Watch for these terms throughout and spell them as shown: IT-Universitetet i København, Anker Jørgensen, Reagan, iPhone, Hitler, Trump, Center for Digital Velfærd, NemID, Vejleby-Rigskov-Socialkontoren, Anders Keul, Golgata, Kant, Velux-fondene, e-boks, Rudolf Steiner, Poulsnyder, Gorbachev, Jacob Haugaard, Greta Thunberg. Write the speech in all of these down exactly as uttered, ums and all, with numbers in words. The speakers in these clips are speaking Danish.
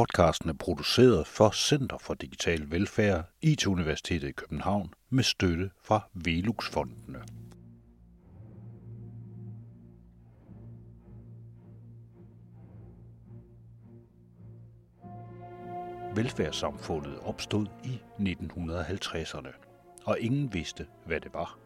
Podcasten er produceret for Center for Digital Velfærd, I T-Universitetet i København med støtte fra Velux-fondene. Velfærdssamfundet opstod i nitten halvtredserne, og ingen vidste, hvad det var.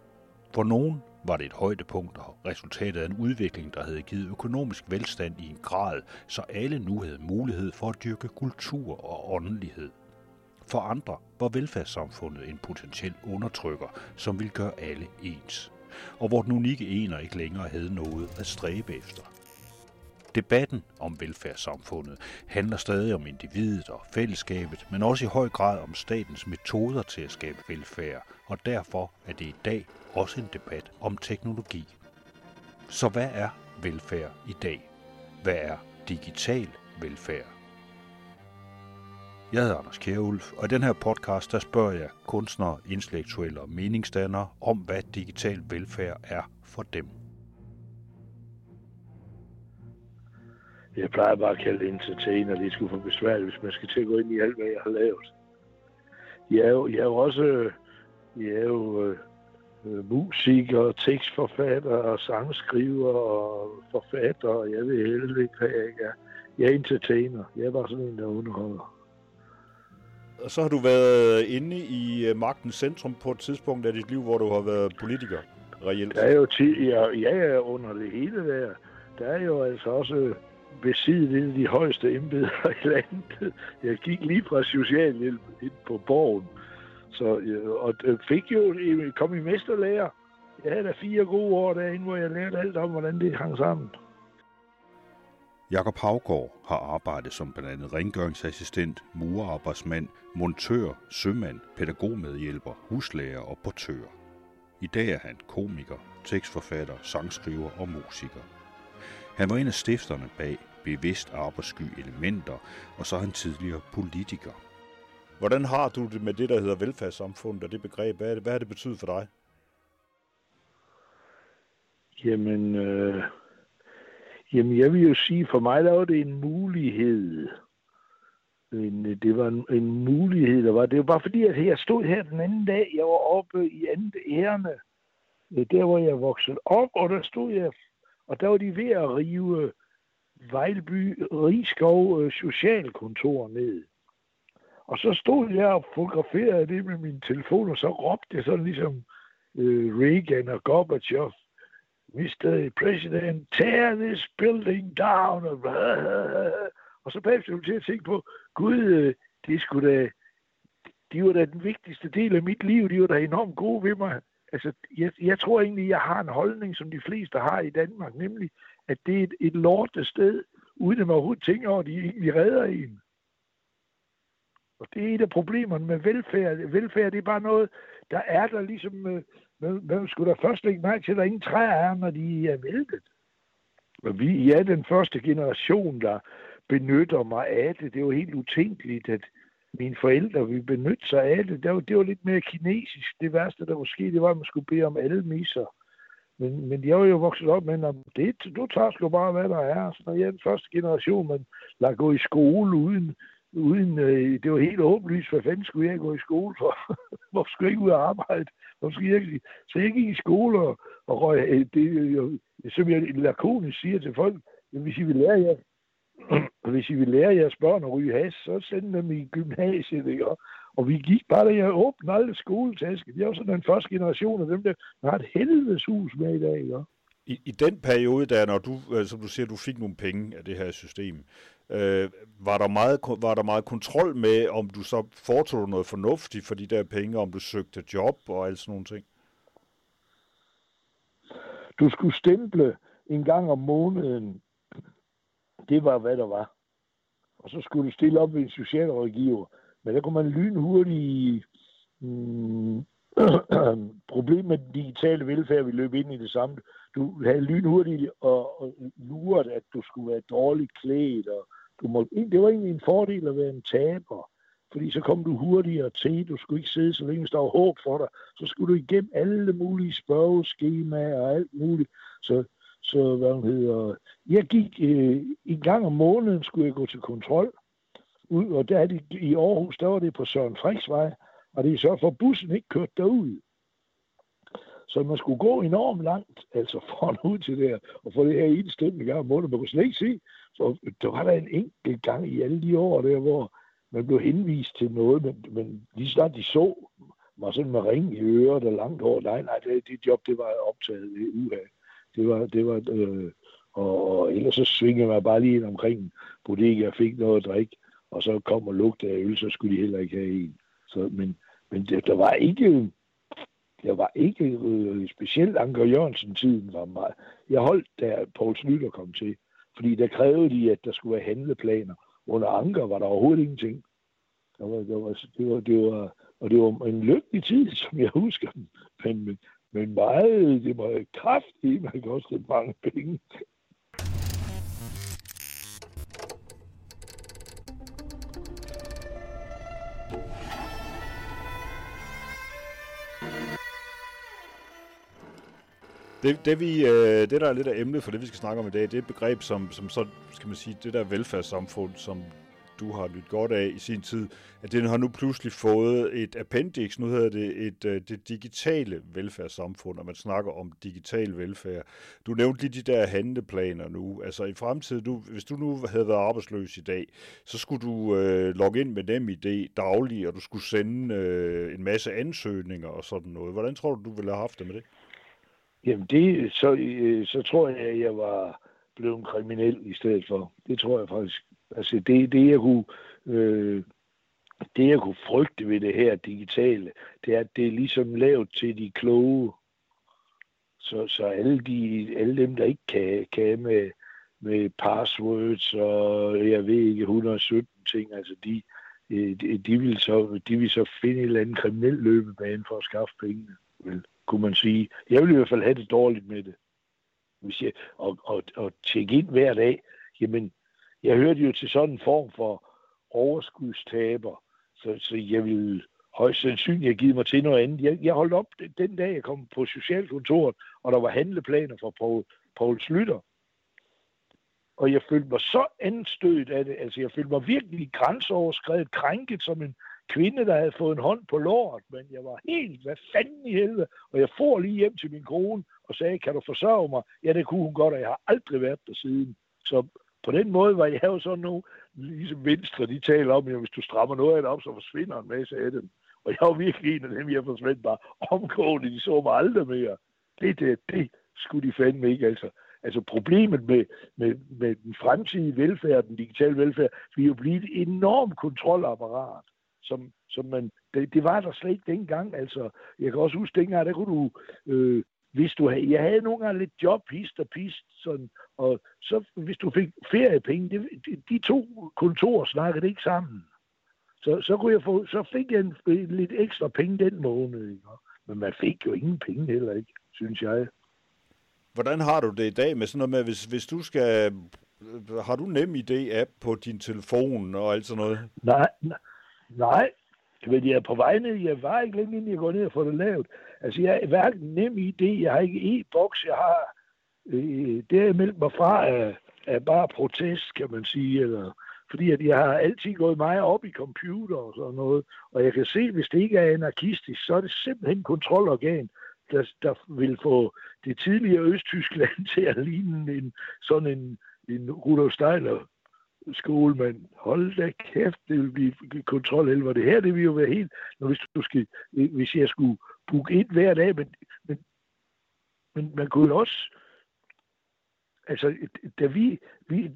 For nogen var det et højdepunkt og resultatet af en udvikling, der havde givet økonomisk velstand i en grad, så alle nu havde mulighed for at dyrke kultur og åndelighed. For andre var velfærdssamfundet en potentiel undertrykker, som ville gøre alle ens, og hvor den unikke ener ikke længere havde noget at stræbe efter. Debatten om velfærdssamfundet handler stadig om individet og fællesskabet, men også i høj grad om statens metoder til at skabe velfærd, og derfor er det i dag også en debat om teknologi. Så hvad er velfærd i dag? Hvad er digital velfærd? Jeg hedder Anders Keul, og i den her podcast der spørger jeg kunstnere, intellektuelle og meningsdannere om, hvad digital velfærd er for dem. Jeg plejer bare at kalde det entertainer, det er sgu for besværligt, hvis man skal til at gå ind i alt, hvad jeg har lavet. Jeg er jo, jeg er jo også jeg er jo, øh, musiker, tekstforfatter, og sangskriver og forfatter, og jeg ved heller ikke, hvad jeg ikke er. Jeg er entertainer. Jeg er bare sådan en, der underholder. Og så har du været inde i magtens centrum på et tidspunkt af dit liv, hvor du har været politiker, reelt. Der er jo ti- jeg, jeg er under det hele der. Der er jo altså også besiddet en af de højeste embeder i landet. Jeg gik lige fra socialhjælp ind på borgen, så, og fik jo, kom i mesterlærer. Jeg havde da fire gode år derinde, hvor jeg lærte alt om, hvordan det hang sammen. Jacob Haugaard har arbejdet som blandt andet rengøringsassistent, murerarbejdsmand, montør, sømand, pædagogmedhjælper, huslærer og portør. I dag er han komiker, tekstforfatter, sangskriver og musiker. Han var en af stifterne bag bevidst arbejdssky elementer, og så er han tidligere politiker. Hvordan har du det med det, der hedder velfærdssamfundet og det begreb? Hvad, det, hvad har det betydet for dig? Jamen, øh, jamen, jeg vil jo sige, for mig der var det en mulighed. En, det var en, en mulighed, der var. Det var bare fordi, at jeg stod her den anden dag. Jeg var oppe i andet ærende, der hvor jeg voksede op, og der stod jeg. Og der var de ved at rive Vejleby-Rigskov-Socialkontoren ned. Og så stod jeg og fotograferede det med min telefon, og så råbte jeg sådan ligesom øh, Reagan og Gorbachev, mister President, tear this building down! Og, og så bagefter jeg til at tænke på, gud, de, skulle da, de var da den vigtigste del af mit liv, de var da enormt gode ved mig. Altså, jeg, jeg tror egentlig, jeg har en holdning, som de fleste har i Danmark, nemlig, at det er et, et lortet sted, uden at man overhovedet tænker over, at de egentlig redder en. Og det er et af problemerne med velfærd. Velfærd, det er bare noget, der er der ligesom, hvem skulle der først lægge mærke til, at der ingen træer er, når de er væltet. Og vi er den første generation, der benytter mig af det. Det var helt utænkeligt, at mine forældre ville benytte sig af det. Det var, det var lidt mere kinesisk. Det værste, der måske, det var, at man skulle bede om alle misser. Men, men jeg var jo vokset op med, at det, du tager sgu bare, hvad der er. Så når jeg er den første generation, man lader gå i skole uden... uden øh, det var helt åbenlyst, hvad fanden skulle jeg gå i skole for? Hvorfor skulle jeg ikke ud og arbejde? Jeg, så jeg gik i skole, og, og røg, det, jo, som jeg lakonisk siger til folk, hvis I vil lære jer... Hvis I vil lære jeres børn at ryge has, så send dem i gymnasiet, ikke? Og vi gik bare, da jeg åbnede alle skoletasken. Jeg var sådan den første generation af dem, der har et helvedes hus med i dag, ikke? I, I den periode, der, når du, som du siger, du fik nogle penge af det her system, øh, var, der meget, var der meget kontrol med, om du så foretog noget fornuftigt for de der penge, om du søgte job og alt sådan nogle ting? Du skulle stemple en gang om måneden. Det var, hvad der var. Og så skulle du stille op ved en socialrådgiver. Men der kunne man lynhurtigt... Mm, problemet med den digitale velfærd, vi løb ind i det samme. Du havde lynhurtigt og, og luret, at du skulle være dårligt klædt. Og du må, det var egentlig en fordel at være en taber. Fordi så kom du hurtigere til. Du skulle ikke sidde så længe, der var håb for dig. Så skulle du igennem alle mulige spørgeskemaer og alt muligt. Så... Så hvad hun hedder, jeg gik øh, en gang om måneden, skulle jeg gå til kontrol. ud, og der er det, i Aarhus, der var det på Søren Frichs vej, og det er så for bussen ikke kørt derud. Så man skulle gå enormt langt, altså foran ud til det her, og få det her ene stund i gang måned. Man kunne slet ikke se, så der var der en enkelt gang i alle de år der, hvor man blev henvist til noget, men, men lige snart de så mig sådan med ring i øret og langt hår, nej, nej, det, det job, det var optaget i U A. Det var, det var, øh, og, og ellers så svingede man bare lige ind omkring bodega og fik noget at drikke, og så kom og lugte af øl, så skulle de heller ikke have en. Så, men men det, der var ikke... Jeg var ikke øh, specielt Anker Jørgensen-tiden var meget. Jeg holdt, da Poulsnyder kom til, fordi der krævede de, at der skulle være handleplaner. Under Anker var der overhovedet ingenting. Der var, der var, det var, det var, og det var en lykkelig tid, som jeg husker den. Men, men meget, det var kraftigt, man kostede mange penge. Det, det, vi, det, der er lidt af emnet for det, vi skal snakke om i dag, det er et begreb, som, som så, skal man sige, det der velfærdssamfund, som du har lyttet godt af i sin tid, at den har nu pludselig fået et appendix, nu hedder det et, det digitale velfærdssamfund, og man snakker om digital velfærd. Du nævnte lige de der handleplaner nu, altså i fremtiden, du, hvis du nu havde været arbejdsløs i dag, så skulle du øh, logge ind med NemID dagligt, og du skulle sende øh, en masse ansøgninger og sådan noget. Hvordan tror du, du ville have haft det med det? Jamen, det, så, så tror jeg, at jeg var blevet en kriminel i stedet for. Det tror jeg faktisk. Altså, det, det, jeg kunne, øh, det, jeg kunne frygte ved det her digitale, det er, at det er ligesom lavet til de kloge. Så, så alle, de, alle dem, der ikke kan, kan med, med passwords og jeg ved ikke, et hundrede og sytten ting, altså de, de, vil, så, de vil så finde en eller anden kriminel løbebane for at skaffe pengene, vel? Kunne man sige. Jeg ville i hvert fald have det dårligt med det. Hvis jeg, og, og, og tjekke ind hver dag. Jamen, jeg hørte jo til sådan en form for overskudstaber, så, så jeg ville højst sandsynligt have givet mig til noget andet. Jeg, jeg holdt op den, den dag, jeg kom på socialkontoret, og der var handleplaner fra Poulsnyder. Og jeg følte mig så anstødt af det. Altså, jeg følte mig virkelig grænseoverskredet, krænket som en kvinde, der havde fået en hånd på låret, men jeg var helt, hvad fanden i helvede, og jeg for lige hjem til min kone og sagde, kan du forsørge mig? Ja, det kunne hun godt, og jeg har aldrig været der siden. Så på den måde var jeg jo sådan nu, ligesom Venstre, de taler om, at hvis du strammer noget af det op, så forsvinder en masse af dem. Og jeg var virkelig en af dem, jeg forsvandt bare omgående, de så mig aldrig mere. Det der, det skulle de fandme ikke, altså. Altså problemet med, med, med den fremtidige velfærd, den digitale velfærd, vil jo blive et enormt kontrolapparat. Som, som man, det, det var der slet ikke dengang, altså, jeg kan også huske dengang, der kunne du, øh, hvis du havde, jeg havde nogle gange lidt job, hist og pist, sådan, og så, hvis du fik feriepenge, det, de, de to kontorer snakkede ikke sammen, så, så, kunne jeg få, så fik jeg en, en, lidt ekstra penge den måned, ikke? Men man fik jo ingen penge heller ikke, synes jeg. Hvordan har du det i dag med sådan noget med, hvis, hvis du skal, har du NemID-app på din telefon og alt sådan noget? Nej, nej. Nej, men jeg er på vej ned. Jeg var ikke længe, inden jeg går ned og får det lavet. Altså, jeg er hverken NemID, jeg har ikke e-boks, jeg har... Øh, det har jeg meldt mig fra af, af bare protest, kan man sige. Eller, fordi at jeg har altid gået meget op i computer og sådan noget. Og jeg kan se, hvis det ikke er anarkistisk, så er det simpelthen kontrolorgan, der, der vil få det tidligere Østtyskland til at ligne en, sådan en, en Rudolf Steiner skolemand. Hold da kæft, det vil blive kontrolhelver. Det her, det vil jo være helt... Når hvis, du skal, hvis jeg skulle booke ind hver dag, men, men, men man kunne også... Altså, da vi, vi,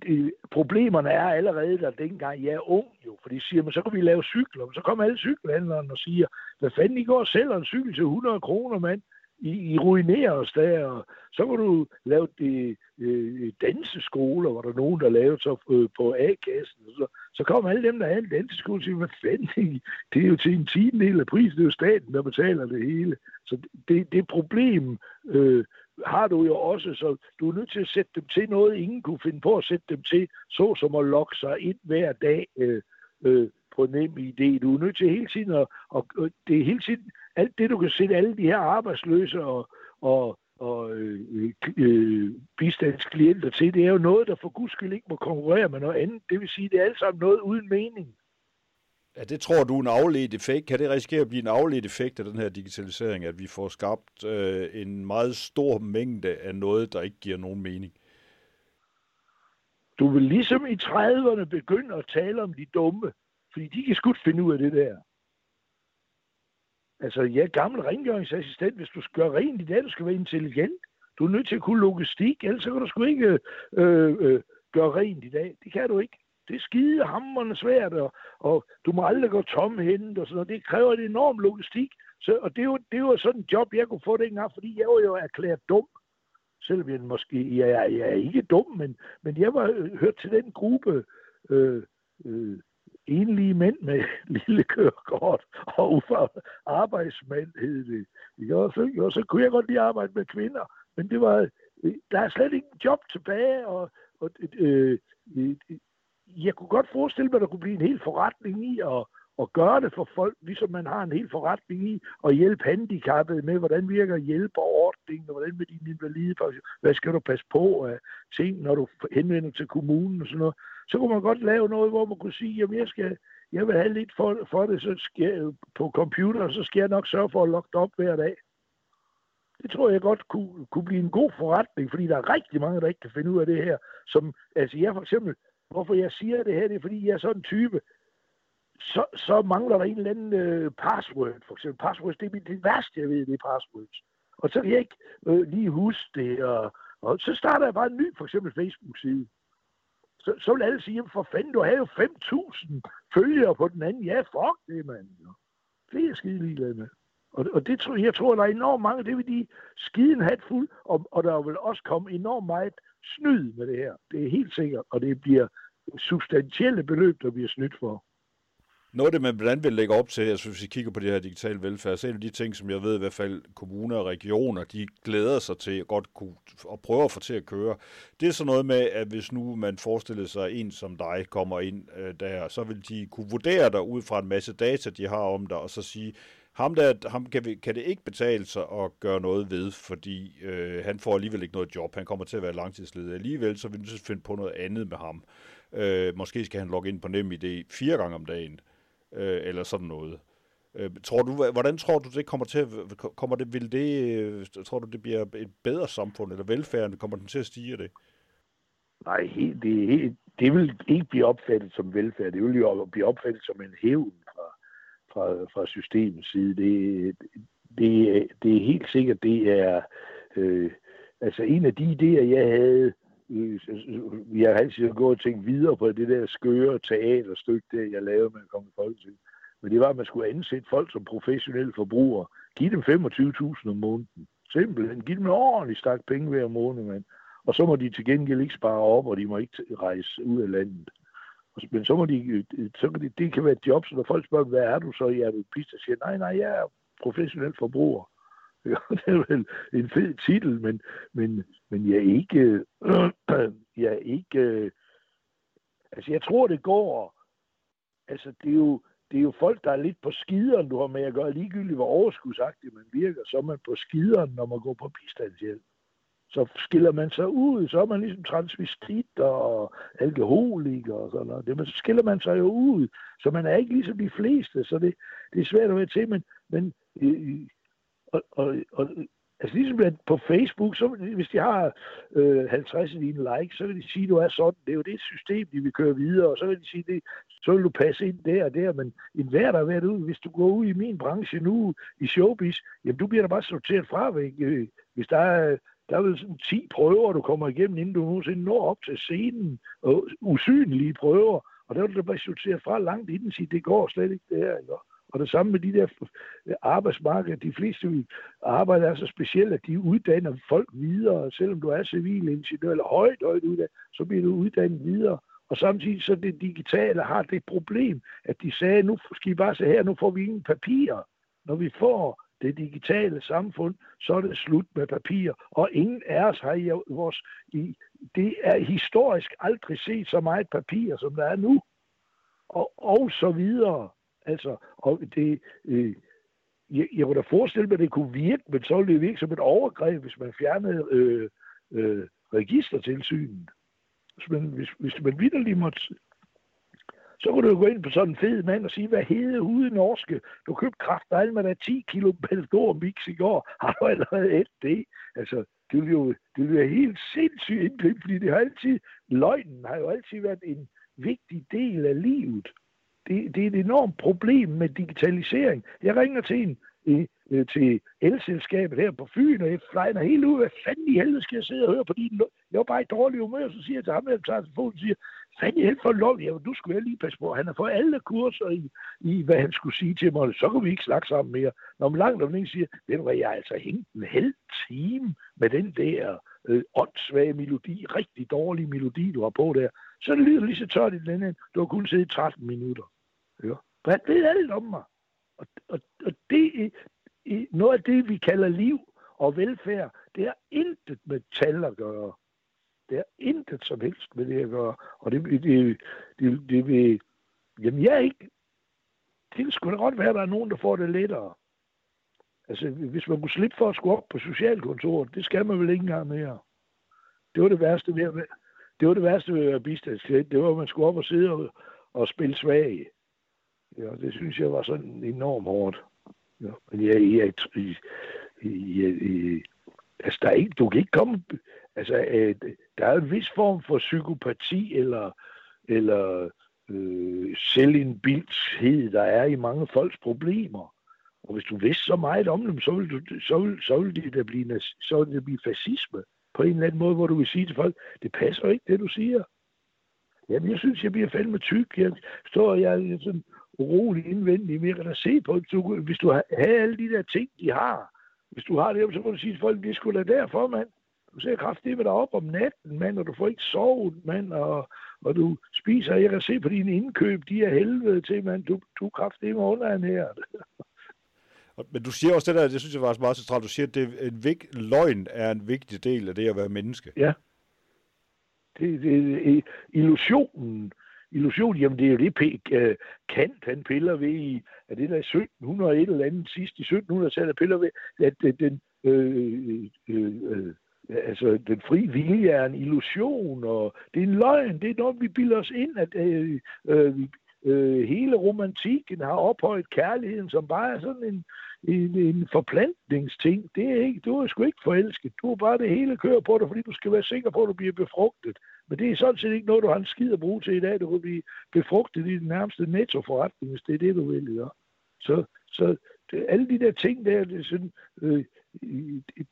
problemerne er allerede der dengang, jeg er ung jo, for de siger, men så kan vi lave cykler, så kommer alle cykelhandlerne og siger, hvad fanden I går og sælger en cykel til hundrede kroner, mand? I, I ruinerer os der, og så kan du lave de, øh, danseskoler, hvor der er nogen, der lavede så øh, på A-kassen. Så, så kom alle dem, der havde en danseskole, og siger, hvad fanden, det er jo til en tiendedel af prisen, det er jo staten, der betaler det hele. Så det, det problem øh, har du jo også, så du er nødt til at sætte dem til noget, ingen kunne finde på at sætte dem til, såsom at lokke sig ind hver dag øh, øh, på NemID. Du er nødt til hele tiden at... Og, og, det er hele tiden... Alt det, du kan sætte alle de her arbejdsløse og, og, og øh, øh, bistandsklienter til, det er jo noget, der for guds skyld ikke må konkurrere med noget andet. Det vil sige, det er alt sammen noget uden mening. Ja, det tror du er en afledt effekt. Kan det risikere at blive en afledt effekt af den her digitalisering, at vi får skabt øh, en meget stor mængde af noget, der ikke giver nogen mening? Du vil ligesom i trediverne begynde at tale om de dumme, fordi de kan sgu finde ud af det der. Altså, ja, gammel rengøringsassistent, hvis du skal gøre rent i dag, du skal være intelligent. Du er nødt til at kunne logistik, ellers kan du sgu ikke øh, øh, gøre rent i dag. Det kan du ikke. Det er skide hamrende svært, og, og du må aldrig gå tomhændet og sådan noget. Det kræver en enorm logistik. Så, og det er, jo, det er jo sådan en job, jeg kunne få dengang, fordi jeg var jo erklæret dum. Selvom jeg måske, jeg, jeg, jeg er ikke dum, men, men jeg var hørt til den gruppe øh, øh, enlige mænd med lille kørekort og ufaglært arbejdsmand, hed det. Og så, så kunne jeg godt lide arbejde med kvinder, men det var, der er slet ikke en job tilbage, og, og øh, øh, jeg kunne godt forestille mig, at der kunne blive en hel forretning i at, at gøre det for folk, ligesom man har en hel forretning i at hjælpe handicappede med, hvordan virker hjælperordningen, og hvordan med din invalide, hvad skal du passe på af ting, når du henvender til kommunen og sådan noget. Så kunne man godt lave noget, hvor man kunne sige, jamen jeg, skal, jeg vil have lidt for, for det, så skal, på computer, så skal jeg nok sørge for at logge det op hver dag. Det tror jeg godt kunne, kunne blive en god forretning, fordi der er rigtig mange, der ikke kan finde ud af det her. Som, altså jeg for eksempel, hvorfor jeg siger det her, det er fordi jeg er sådan en type, så, så mangler der en eller anden øh, password, for eksempel. Passwords, det er det værste, jeg ved, det er passwords. Og så kan jeg ikke øh, lige huske det, og, og så starter jeg bare en ny, for eksempel Facebook-side. Så, så vil alle sige, for fanden, du har jo fem tusind følgere på den anden. Ja, fuck det, mand. Det er jeg skide ligeglad med. Og, og det, jeg tror, der er enormt mange, det vil de skiden hatfuld, og, og der vil også komme enormt meget snyd med det her. Det er helt sikkert, og det bliver substantielle beløb, der bliver snydt for. Noget af det, man blandt andet vil lægge op til, altså hvis vi kigger på det her digitale velfærd, så er det de ting, som jeg ved i hvert fald kommuner og regioner, de glæder sig til at godt kunne og prøver at få til at køre. Det er sådan noget med, at hvis nu man forestiller sig, en som dig kommer ind øh, der, så vil de kunne vurdere dig ud fra en masse data, de har om dig, og så sige, ham der, ham kan, vi, kan det ikke betale sig at gøre noget ved, fordi øh, han får alligevel ikke noget job, han kommer til at være langtidsledig alligevel, så vil vi nødt til at finde på noget andet med ham. Øh, måske skal han logge ind på NemID fire gange om dagen, øh, eller sådan noget. Øh, tror du, hvordan tror du, det kommer til at, kommer det, vil det, tror du, det bliver et bedre samfund, eller velfærden, kommer den til at stige det? Nej, det, det, det vil ikke blive opfattet som velfærd, det vil jo blive opfattet som en hævn fra Fra, fra systemets side. Det, det, det er helt sikkert, det er... Øh, altså, en af de idéer, jeg havde... Øh, jeg har altid gået og tænkt videre på det der skøre teaterstykke, der jeg lavede med at komme i Folketinget. Men det var, at man skulle ansætte folk som professionelle forbrugere. Giv dem femogtyve tusind om måneden. Simpelthen. Giv dem en ordentlig stak penge hver måned, mand. Og så må de til gengæld ikke spare op, og de må ikke rejse ud af landet. Men så må de, så kan de, det kan være et job, så når folk spørger, hvad er du så? Jeg er du pist, og siger, nej, nej, jeg er professionel forbruger. Det er vel en fed titel, men, men, men jeg er ikke, jeg er ikke, altså jeg tror, det går, altså det er jo, det er jo folk, der er lidt på skideren, du har med at gøre, ligegyldigt hvor overskudsagtigt man virker, så er man på skideren, når man går på bistandshjælp. Så skiller man sig ud, så er man ligesom transvestit og alkoholik og sådan noget. Det, men så skiller man sig jo ud, så man er ikke ligesom de fleste, så det, det er svært at være til, men, men øh, og, og, og, altså ligesom på Facebook, så hvis de har øh, halvtreds af dine likes, så vil de sige, du er sådan. Det er jo det system, de vil køre videre, og så vil de sige, det, så vil du passe ind der og der, men enhver, der har været ud, hvis du går ud i min branche nu, i showbiz, jamen du bliver da bare sorteret fra, ikke? Hvis der er Der er vel sådan ti prøver, du kommer igennem, inden du nogensinde når op til scenen. Og usynlige prøver. Og der vil du bare sortere fra langt inden og sige, det går slet ikke det her. Ikke? Og det samme med de der arbejdsmarkeder. De fleste arbejder er så specielt, at de uddanner folk videre. Selvom du er civilingeniør eller højt, højt uddannet, så bliver du uddannet videre. Og samtidig så det digitale har det problem, at de sagde, nu skal I bare se her, nu får vi ingen papirer. Når vi får det digitale samfund, så er det slut med papir, og ingen af os har i vores... I, det er historisk aldrig set så meget papir, som der er nu, og, og så videre. Altså, og det... Øh, jeg, jeg kunne da forestille mig, at det kunne virke, men så ville det virke som et overgreb, hvis man fjernede øh, øh, registertilsynet. Hvis man, hvis, hvis man vitterligt måtte Så kunne du gå ind på sådan en fed mand og sige, hvad hedder ude norske? Du købte kraft og alt med der ti kilo Belgor-mix i går. Har du allerede et det? Altså, det ville jo det ville være helt sindssygt indgribende, fordi det har altid, løgnen har jo altid været en vigtig del af livet. Det, det er et enormt problem med digitalisering. Jeg ringer til en til elselskabet her på Fyn, og jeg flejner helt ud, hvad fanden i helvede skal jeg sidde og høre på din lov? Jeg var bare i dårlig humør, så siger jeg til ham, jeg tager telefonen, siger, fanden i helvede for lov, ja, du skulle jeg lige passe på, han har fået alle kurser i, i, hvad han skulle sige til mig, så kunne vi ikke snakke sammen mere. Når man langt om den siger, ved du hvad, jeg har altså hængt en halv time med den der øh, åndssvage melodi, rigtig dårlig melodi, du har på der, så det lyder lige så tørt i den anden, du har kun siddet i tretten minutter. Ja. Hvad ved alt om mig? Og, og, og det er noget af det, vi kalder liv og velfærd, det har intet med tal at gøre. Det har intet som helst med det at gøre. Og det vil... Det, det, det, jamen, jeg er ikke... Det skulle da godt være, at der er nogen, der får det lettere. Altså, hvis man kunne slippe for at skulle op på socialkontoret, det skal man vel ikke engang mere. Det var det værste ved at være, det var det værste ved at være bistandsklient. Det var, at man skulle op og sidde og, og spille svag. Ja, det synes jeg var sådan enormt hårdt. Ja, men jeg, jeg, jeg, jeg, jeg, altså, der er ikke, du kan ikke komme... Altså, der er en vis form for psykopati eller, eller øh, selvindbildthed, der er i mange folks problemer. Og hvis du vidste så meget om dem, så ville, du, så ville, så ville det da blive, så ville det blive fascisme på en eller anden måde, hvor du vil sige til folk, det passer ikke, det du siger. Jamen, jeg synes, jeg bliver fandme tyk. Jeg står og jeg er sådan urolig indvendig. Men jeg kan da se på, hvis du har alle de der ting, de har. Hvis du har det, så må du sige til folk, det er sgu da derfor, mand. Du ser kraftigt med dig op om natten, mand, og du får ikke sovet, mand, og, og du spiser. Jeg kan se på dine indkøb, de er helvede til, mand. Du, du er kraftigt med underernæret. Men du siger også det der, det synes jeg var meget centralt. Du siger, at det er en vig... løgn er en vigtig del af det at være menneske. Ja. Det, det, det, illusionen, illusion, jamen det er jo det, P- Kant han piller ved i, at det der sytten hundrede et eller andet sidst i sytten hundrede-tallet piller ved, at den, øh, øh, øh, altså, den frie vilje er en illusion, og det er en løgn, det er noget, vi bilder os ind, at øh, øh, øh, hele romantikken har ophøjet kærligheden, som bare er sådan en, en, en forplantningsting. Det er ikke, du er sgu ikke forelsket. Du er bare det hele kører på dig, fordi du skal være sikker på, at du bliver befrugtet. Men det er sådan set ikke noget, du har en skid at bruge til i dag. Du kan blive befrugtet i den nærmeste nettoforretning, hvis det er det, du vil gøre. Så, så det, alle de der ting der, det er sådan, øh,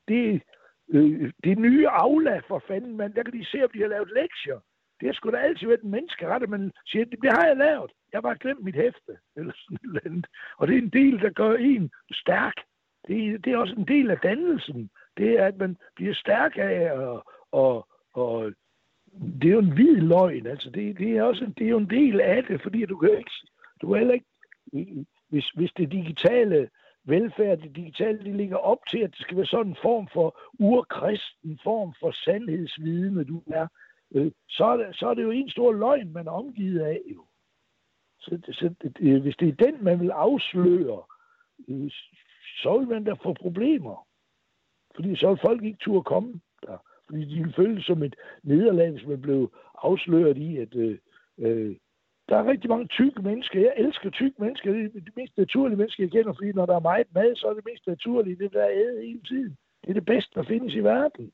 det, øh, det nye Aula for fanden, man, der kan de se, om de har lavet lektier. Det har sgu da altid været en menneskeret, at man siger, det har jeg lavet. Jeg har bare glemt mit hæfte, eller sådan et eller andet. Og det er en del, der gør en stærk. Det, det er også en del af dannelsen. Det er, at man bliver stærk af, og, og, og det er jo en hvid løgn. Altså, det, det, er også, det er jo en del af det, fordi du kan ikke... Du kan heller ikke hvis, hvis det digitale velfærd, det digitale, det ligger op til, at det skal være sådan en form for urkristen, form for sandhedsvidende, du er... Så er, det, så er det jo en stor løgn, man er omgivet af jo. Så, så det, hvis det er den, man vil afsløre, så vil man da få problemer. Fordi så vil folk ikke turde komme der. Fordi de vil føle som et nederlag, hvis man blev afsløret i, at øh, øh, der er rigtig mange tykke mennesker. Jeg elsker tykke mennesker. Det er det mest naturlige mennesker, jeg kender. Fordi når der er meget mad, så er det mest naturlige, det der æde hele tiden. Det er det bedste, der findes i verden.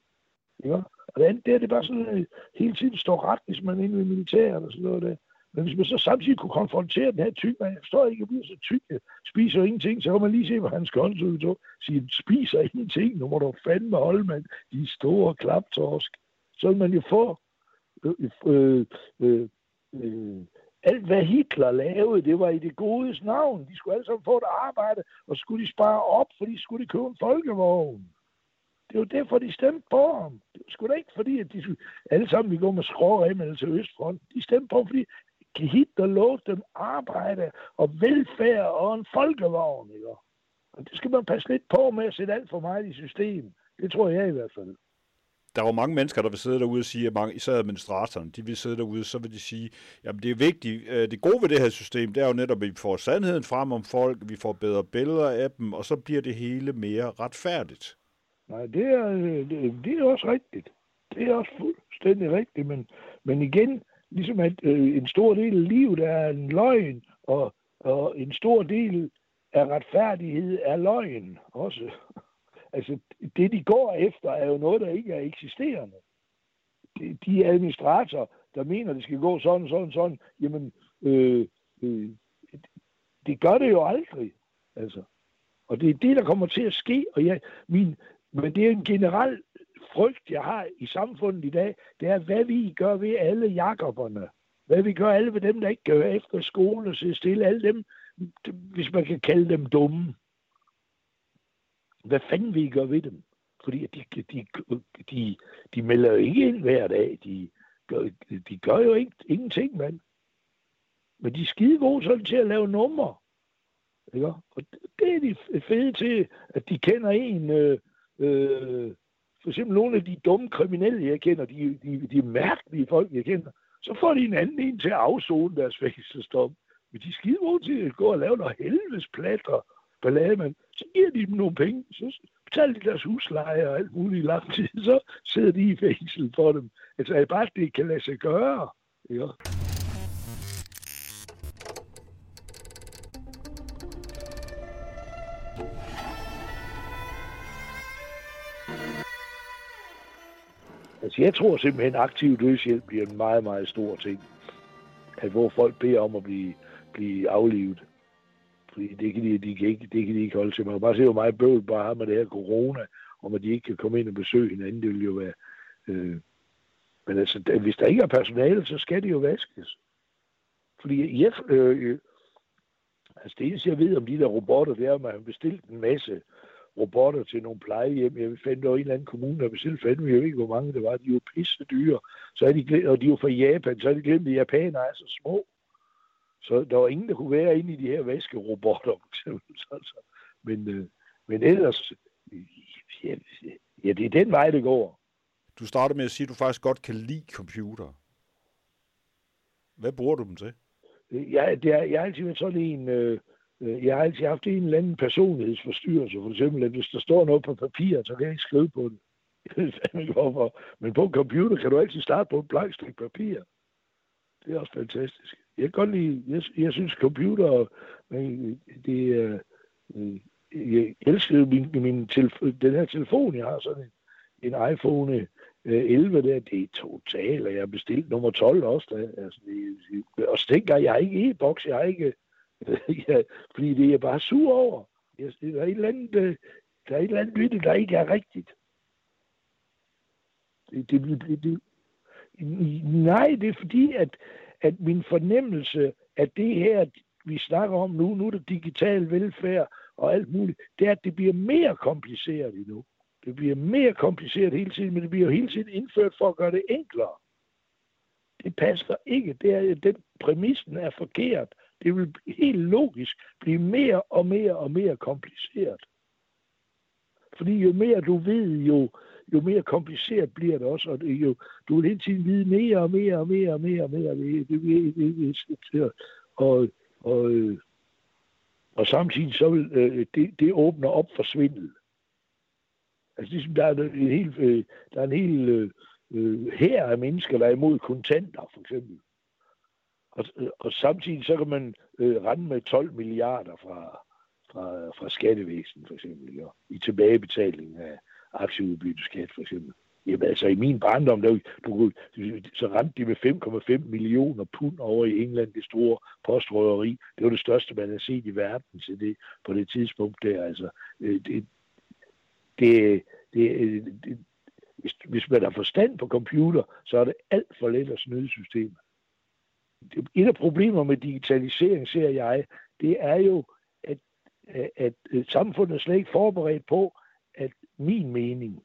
Ja. Og det andet, det er det bare sådan, at hele tiden står ret, hvis man er inde ved militæret og sådan noget der. Men hvis man så samtidig kunne konfrontere den her tyk, man, jeg forstår ikke, at jeg bliver så tyk, jeg spiser ingenting, så kan man lige se, hvor hans konsul så siger, spiser ingenting, nu må du fandme holde, mand, de store klaptorsk. Så vil man jo få øh, øh, øh, øh, alt, hvad Hitler lavede, det var i det godes navn. De skulle alle sammen få et arbejde, og skulle de spare op, fordi de skulle de købe en folkevogn. Det er jo derfor, de stemte på ham. Det var sgu da ikke fordi, at de skulle... alle sammen ville gå med skrårem eller til Østfronten. De stemte på ham, fordi Hitler lovede dem arbejde og velfærd og en folkevogn. Ikke? Og det skal man passe lidt på med at sætte alt for meget i systemet. Det tror jeg i hvert fald. Der var mange mennesker, der vil sidde derude og sige, at mange, især administratorerne, de vil sidde derude, så vil de sige, jamen det er vigtigt, det gode ved det her system, det er jo netop, at vi får sandheden frem om folk, vi får bedre billeder af dem, og så bliver det hele mere retfærdigt. Nej, det er, det er også rigtigt. Det er også fuldstændig rigtigt, men, men igen, ligesom at øh, en stor del af livet er en løgn, og, og en stor del af retfærdighed er løgn også. Altså, det de går efter er jo noget, der ikke er eksisterende. De administratorer, der mener, det skal gå sådan, sådan, sådan, jamen, øh, øh, det gør det jo aldrig. Altså. Og det er det, der kommer til at ske, og jeg, min, men det er en generel frygt, jeg har i samfundet i dag, det er, hvad vi gør ved alle Jacoberne. Hvad vi gør alle ved dem, der ikke gør efter skolen og sidder stille. Alle dem, hvis man kan kalde dem dumme. Hvad fanden vi gør ved dem? Fordi de, de, de, de melder jo ikke ind hver dag. De gør, de gør jo ikke, ingenting, mand. Men de er skide gode sådan til at lave numre. Ikke? Og det er de fede til, at de kender en... Øh, øh, for eksempel nogle af de dumme kriminelle, jeg kender, de, de, de mærkelige folk, jeg kender, så får de en anden en til at afzone deres fængselsdom. Men de er skide gode til at gå og lave noget helvedes platter, ballade, man. Så giver de dem nogle penge, så betaler de deres husleje og alt muligt i lang tid, så sidder de i fængsel for dem. Altså, at bare det kan lade sig gøre. Ja. Altså, jeg tror simpelthen, at aktiv dødshjælp bliver en meget, meget stor ting. At hvor folk beder om at blive, blive aflivet. Fordi det kan de, de kan ikke, det kan de ikke holde til. Man kan bare se, hvor meget bøvl bare har med det her corona, om at de ikke kan komme ind og besøge hinanden. Det vil jo være... Øh... Men altså, da, hvis der ikke er personale, så skal det jo vaskes. Fordi jeg... Øh, øh... Altså, det eneste, jeg ved om de der robotter, det er, at man har bestilt en masse robotter til nogle plejehjem. Jeg fandt jo en eller anden kommune, der bestilte fandme, jeg ved ikke, hvor mange det var. De er jo pisse dyre. Så er de glemt, og de er jo fra Japan, så er de glemt, at japanere er så små. Så der var ingen, der kunne være inde i de her vaskerobotter, for eksempel. Altså. Men, men ellers, ja, ja, det er den vej, det går. Du starter med at sige, at du faktisk godt kan lide computer. Hvad bruger du dem til? Jeg, det er, jeg har altid været sådan en... Øh, Jeg har altid haft en eller anden personlighedsforstyrrelse, for eksempel, at hvis der står noget på papir, så kan jeg ikke skrive på det. Jeg ved fandme ikke hvorfor. Men på en computer kan du altid starte på et blankt stykke papir. Det er også fantastisk. Jeg kan godt lide, jeg, jeg synes computer, men det er, jeg elsker min, min telefon, den her telefon, jeg har sådan en, en iPhone elleve der, det er totalt, og jeg har bestilt nummer tolv også. Der, altså, det, og stinker, jeg har ikke e-boks, jeg har ikke... Ja, fordi det er jeg bare sur over. Jeg, der er et eller andet, der er et eller andet ved det, der ikke er rigtigt. Det, det, det, det. Nej, det er fordi, at, at min fornemmelse, at det her, vi snakker om nu, nu er det digital velfærd og alt muligt, det er, at det bliver mere kompliceret endnu. Det bliver mere kompliceret hele tiden, men det bliver jo hele tiden indført for at gøre det enklere. Det passer ikke. Det er, den præmissen er forkert. Det vil helt logisk blive mere og mere og mere kompliceret. Fordi jo mere du ved, jo, jo mere kompliceret bliver det også, og jo, du vil hele tiden vide mere og mere og mere og mere og mere. Det bliver, det bliver, og, og, og samtidig så vil det, det åbner op for svindel. Altså ligesom der er en hel, der er en hel hær af mennesker, der er imod kontanter, for eksempel. Og, og samtidig så kan man øh, rende med tolv milliarder fra, fra, fra skattevæsenet, for eksempel, og i tilbagebetaling af aktieudbytteskat, for eksempel. Jamen altså, i min barndom, der, du, så rendte de med fem komma fem millioner pund over i England, det store postrøveri. Det var det største, man havde set i verden til det, på det tidspunkt der. Altså, øh, det, det, det, det, hvis, hvis man har forstand på computer, så er det alt for let at snyde systemet. Et af problemerne med digitalisering, ser jeg, det er jo, at, at samfundet er slet ikke forberedt på, at min mening,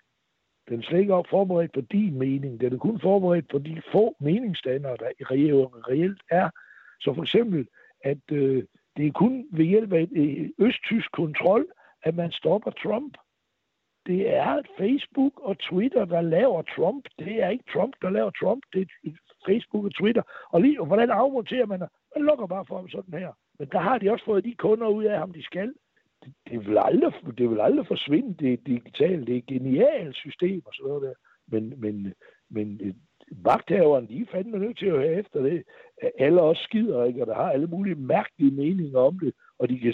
den er slet ikke forberedt på din mening, den er kun forberedt på de få meningsdannere, der reelt er. Så for eksempel, at det er kun ved hjælp af et østtysk kontrol, at man stopper Trump. Det er Facebook og Twitter, der laver Trump. Det er ikke Trump, der laver Trump. Det er Facebook og Twitter. Og lige, og hvordan afmonterer man? Man lukker bare for ham sådan her. Men der har de også fået de kunder ud af ham, de skal. Det, det, vil, aldrig, det vil aldrig forsvinde, det digitale. Det er et genialt system og sådan noget der. Men, men, men magthaverne, de er fandme nødt til at høre efter det. Alle også skider, ikke? Og der har alle mulige mærkelige meninger om det, og de kan...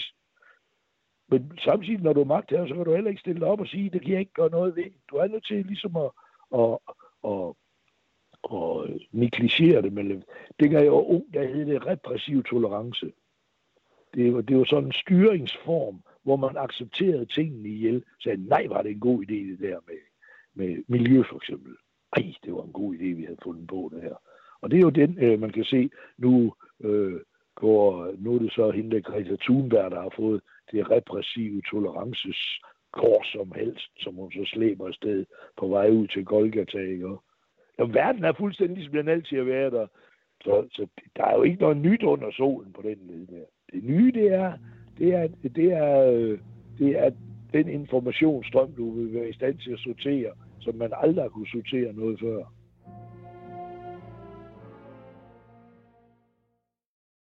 Men samtidig, når du er magthaver, så kan du heller ikke stille dig op og sige, det kan jeg ikke gøre noget ved. Du er nødt til ligesom at, at, at, at, at negligere det. Men det jeg jo ung, der hedder det repressiv tolerance. Det var, det var sådan en styringsform, hvor man accepterede tingene ihjel. Sagde, nej, var det en god idé det der med, med miljø for eksempel. Ej, det var en god idé, vi havde fundet på det her. Og det er jo den, øh, man kan se nu, øh, hvor nu er det så hende, der Greta Thunberg, der har fået det repressive tolerances kors som helst, som hun så slæber afsted på vej ud til Golgata. Og ja, verden er fuldstændig, som den altid har været der. Så, så der er jo ikke noget nyt under solen på den led der. Det nye, det er, det er, det er, det er den informationsstrøm, du vil være i stand til at sortere, som man aldrig kunne sortere noget før.